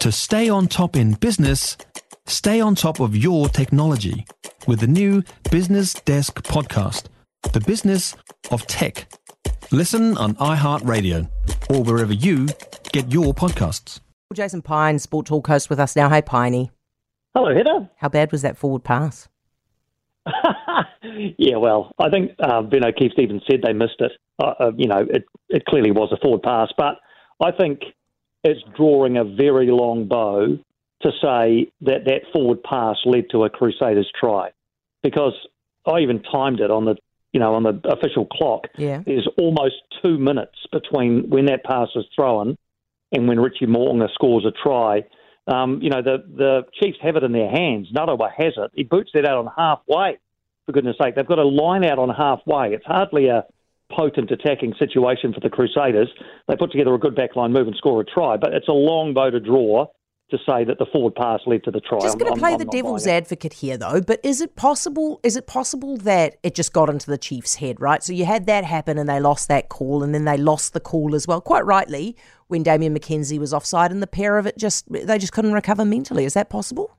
To stay on top in business, stay on top of your technology with the new Business Desk podcast, The Business of Tech. Listen on iHeartRadio or wherever you get your podcasts. Jason Pine, Sport Talk host, with us now. Hey, Piney. Hello, Heather. How bad was that forward pass? Yeah, well, I think Ben O'Keeffe even said they missed it. It clearly was a forward pass, but I think it's drawing a very long bow to say that that forward pass led to a Crusaders try, because I even timed it on the official clock. Yeah. There's almost 2 minutes between when that pass is thrown and when Richie Maunga scores a try. The Chiefs have it in their hands. Narowa has it. He boots that out on halfway, for goodness sake. They've got a line out on halfway. It's hardly a potent attacking situation for the Crusaders. They put together a good backline move and score a try, but it's a long bow to draw to say that the forward pass led to the try. Just going to play the devil's advocate here, though, but is it possible that it just got into the Chiefs' head, right? So you had that happen and they lost that call, and then they lost the call as well, quite rightly, when Damian McKenzie was offside, and the pair of it they just couldn't recover mentally. Is that possible?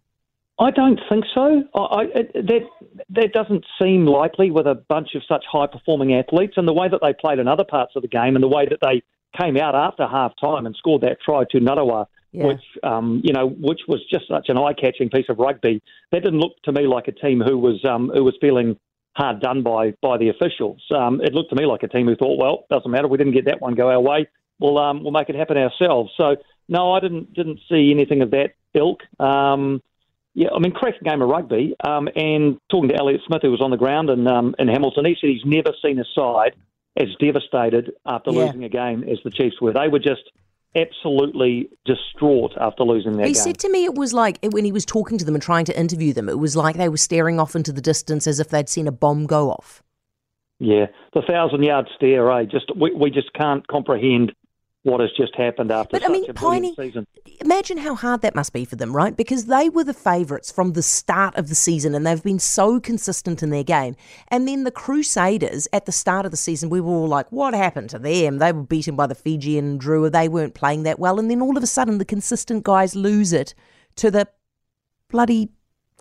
I don't think so. That doesn't seem likely with a bunch of such high-performing athletes, and the way that they played in other parts of the game and the way that they came out after half-time and scored that try to Narowa. Yeah. Which was just such an eye-catching piece of rugby. That didn't look to me like a team who was feeling hard done by the officials. It looked to me like a team who thought, well, doesn't matter. We didn't get that one go our way. We'll make it happen ourselves. So no, I didn't see anything of that ilk. Cracking game of rugby. And talking to Elliot Smith, who was on the ground in Hamilton, he said he's never seen a side as devastated after losing a game as the Chiefs were. They were just absolutely distraught after losing that game. He said to me it was like, when he was talking to them and trying to interview them, it was like they were staring off into the distance as if they'd seen a bomb go off. Yeah, the 1,000-yard stare, eh? We just can't comprehend what has just happened after such a brilliant season. Imagine how hard that must be for them, right? Because they were the favourites from the start of the season and they've been so consistent in their game. And then the Crusaders, at the start of the season, we were all like, what happened to them? They were beaten by the Fijian Drua. They weren't playing that well. And then all of a sudden, the consistent guys lose it to the bloody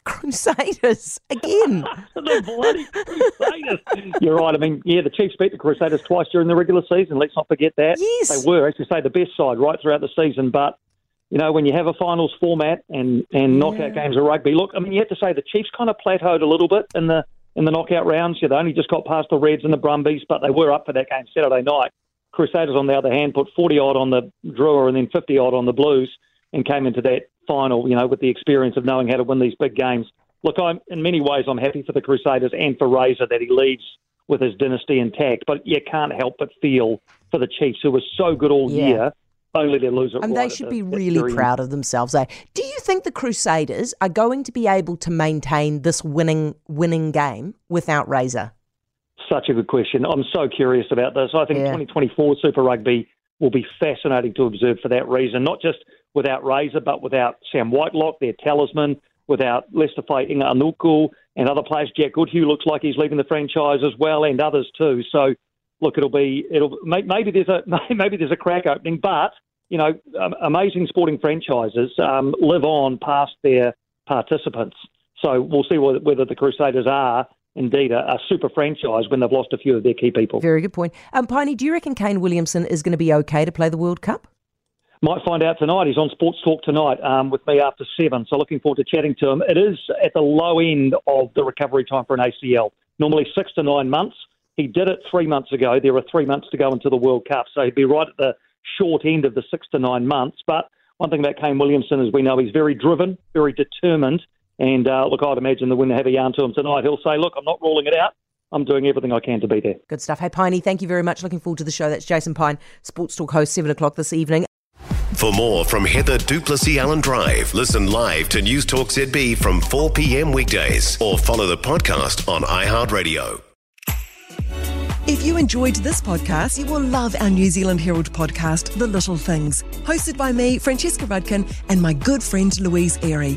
Crusaders again. The bloody Crusaders. You're right. I mean, yeah, the Chiefs beat the Crusaders twice during the regular season. Let's not forget that. Yes. They were, as you say, the best side right throughout the season. But, you know, when you have a finals format and knockout games of rugby, look, I mean, you have to say the Chiefs kind of plateaued a little bit in the knockout rounds. Yeah, they only just got past the Reds and the Brumbies, but they were up for that game Saturday night. Crusaders, on the other hand, put 40-odd on the Drua and then 50-odd on the Blues and came into that final, with the experience of knowing how to win these big games. Look, in many ways, I'm happy for the Crusaders and for Razor that he leaves with his dynasty intact, but you can't help but feel for the Chiefs, who were so good all year, only to lose it. And they should be really proud of themselves. Eh? Do you think the Crusaders are going to be able to maintain this winning game without Razor? Such a good question. I'm so curious about this. I think 2024 Super Rugby will be fascinating to observe for that reason, not just without Razor, but without Sam Whitelock, their talisman, without Leicester Faye Ina Anuku and other players. Jack Goodhue looks like he's leaving the franchise as well, and others too. So, look, maybe there's a crack opening, but amazing sporting franchises live on past their participants. So we'll see whether the Crusaders are indeed a super franchise when they've lost a few of their key people. Very good point. Piney, do you reckon Kane Williamson is going to be okay to play the World Cup? Might find out tonight. He's on Sportstalk tonight with me after 7, so looking forward to chatting to him. It is at the low end of the recovery time for an ACL, normally 6 to 9 months. He did it 3 months ago. There are 3 months to go into the World Cup, so he'd be right at the short end of the 6 to 9 months. But one thing about Kane Williamson is we know he's very driven, very determined, and look, I'd imagine that when they have a yarn to him tonight, he'll say, look, I'm not ruling it out. I'm doing everything I can to be there. Good stuff. Hey, Piney, thank you very much. Looking forward to the show. That's Jason Pine, Sports Talk host, 7 o'clock this evening. For more from Heather Duplessy Allen Drive, listen live to News Talk ZB from 4 p.m. weekdays, or follow the podcast on iHeartRadio. If you enjoyed this podcast, you will love our New Zealand Herald podcast, The Little Things, hosted by me, Francesca Rudkin, and my good friend Louise Airy.